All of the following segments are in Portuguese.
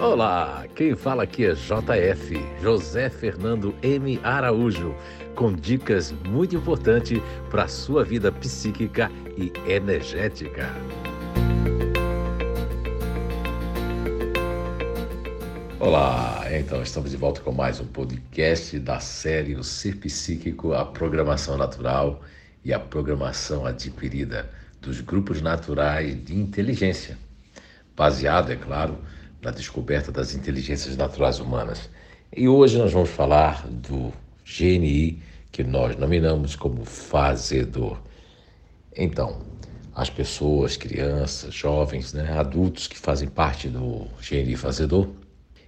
Olá, quem fala aqui é JF, José Fernando M Araújo, com dicas muito importantes para a sua vida psíquica e energética. Olá, então estamos de volta com mais um podcast da série O Ser Psíquico, a Programação Natural e a Programação Adquirida dos Grupos Naturais de Inteligência, baseado, é claro, na descoberta das inteligências naturais humanas. E hoje nós vamos falar do GNI, que nós nominamos como fazedor. Então, as pessoas, crianças, jovens, adultos que fazem parte do GNI fazedor,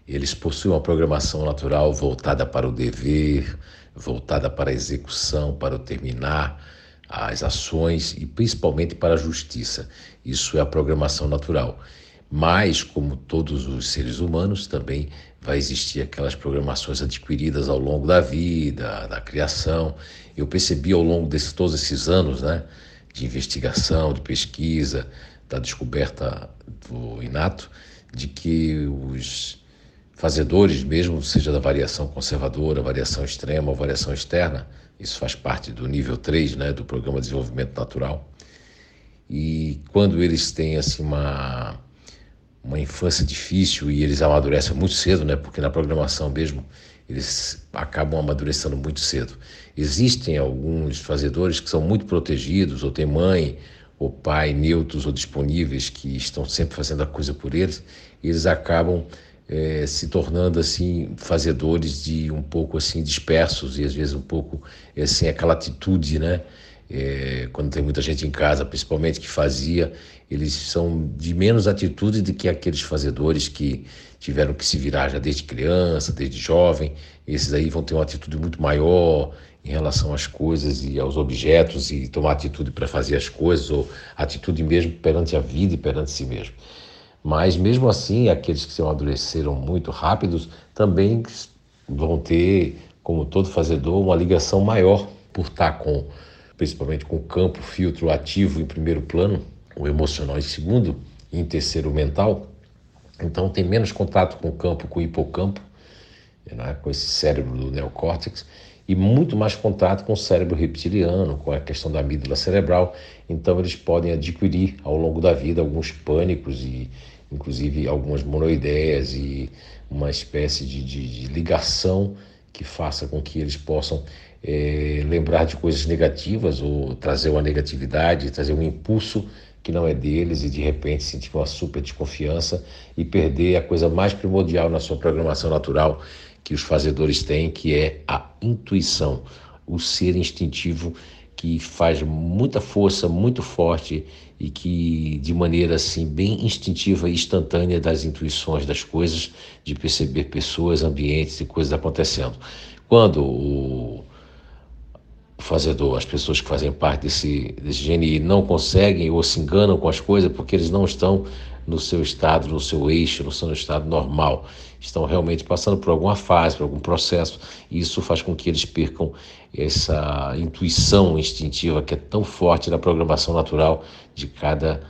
eles possuem uma programação natural voltada para o dever, voltada para a execução, para terminar as ações e principalmente para a justiça. Isso é a programação natural. Mas, como todos os seres humanos, também vai existir aquelas programações adquiridas ao longo da vida, da criação. Eu percebi ao longo de todos esses anos de investigação, de pesquisa, da descoberta do inato, de que os fazedores mesmo, seja da variação conservadora, variação extrema ou variação externa, isso faz parte do nível 3 do Programa de Desenvolvimento Natural. E quando eles têm assim, uma infância difícil e eles amadurecem muito cedo, porque na programação mesmo eles acabam amadurecendo muito cedo. Existem alguns fazedores que são muito protegidos ou têm mãe ou pai neutros ou disponíveis que estão sempre fazendo a coisa por eles, e eles acabam se tornando assim fazedores de um pouco assim dispersos e às vezes um pouco sem aquela atitude, quando tem muita gente em casa, principalmente que fazia, eles são de menos atitude do que aqueles fazedores que tiveram que se virar já desde criança, desde jovem. Esses aí vão ter uma atitude muito maior em relação às coisas e aos objetos e tomar atitude para fazer as coisas ou atitude mesmo perante a vida e perante si mesmo. Mas, mesmo assim, aqueles que se amadureceram muito rápidos também vão ter, como todo fazedor, uma ligação maior por estar principalmente com o campo, filtro ativo em primeiro plano, o emocional em segundo, e em terceiro o mental. Então, tem menos contato com o campo, com o hipocampo, com esse cérebro do neocórtex, e muito mais contato com o cérebro reptiliano, com a questão da amígdala cerebral. Então, eles podem adquirir ao longo da vida alguns pânicos e, inclusive, algumas monoideias e uma espécie de ligação que faça com que eles possam lembrar de coisas negativas ou trazer uma negatividade, trazer um impulso que não é deles e, de repente, sentir uma super desconfiança e perder a coisa mais primordial na sua programação natural que os fazedores têm, que é a intuição, o ser instintivo que faz muita força, muito forte e que, de maneira assim, bem instintiva e instantânea das intuições das coisas, de perceber pessoas, ambientes e coisas acontecendo. Quando o fazedor, as pessoas que fazem parte desse GNI não conseguem ou se enganam com as coisas porque eles não estão no seu estado, no seu eixo, no seu estado normal. Estão realmente passando por alguma fase, por algum processo, e isso faz com que eles percam essa intuição instintiva que é tão forte na programação natural de cada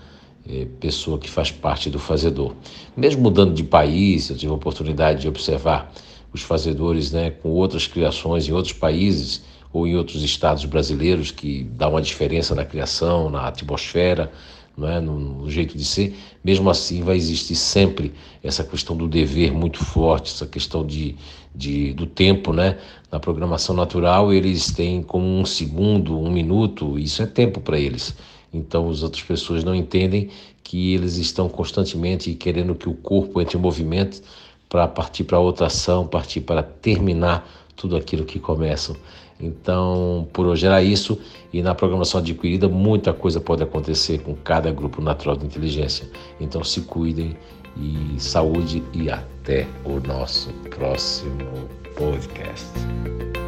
pessoa que faz parte do fazedor. Mesmo mudando de país, eu tive a oportunidade de observar os fazedores com outras criações em outros países ou em outros estados brasileiros, que dá uma diferença na criação, na atmosfera, no jeito de ser. Mesmo assim vai existir sempre essa questão do dever muito forte, essa questão do tempo, Na programação natural eles têm como 1 segundo, 1 minuto, isso é tempo para eles. Então as outras pessoas não entendem que eles estão constantemente querendo que o corpo entre em movimento para partir para outra ação, partir para terminar tudo aquilo que começam. Então, por hoje era isso, e na programação adquirida muita coisa pode acontecer com cada grupo natural de inteligência. Então se cuidem, e saúde, e até o nosso próximo podcast.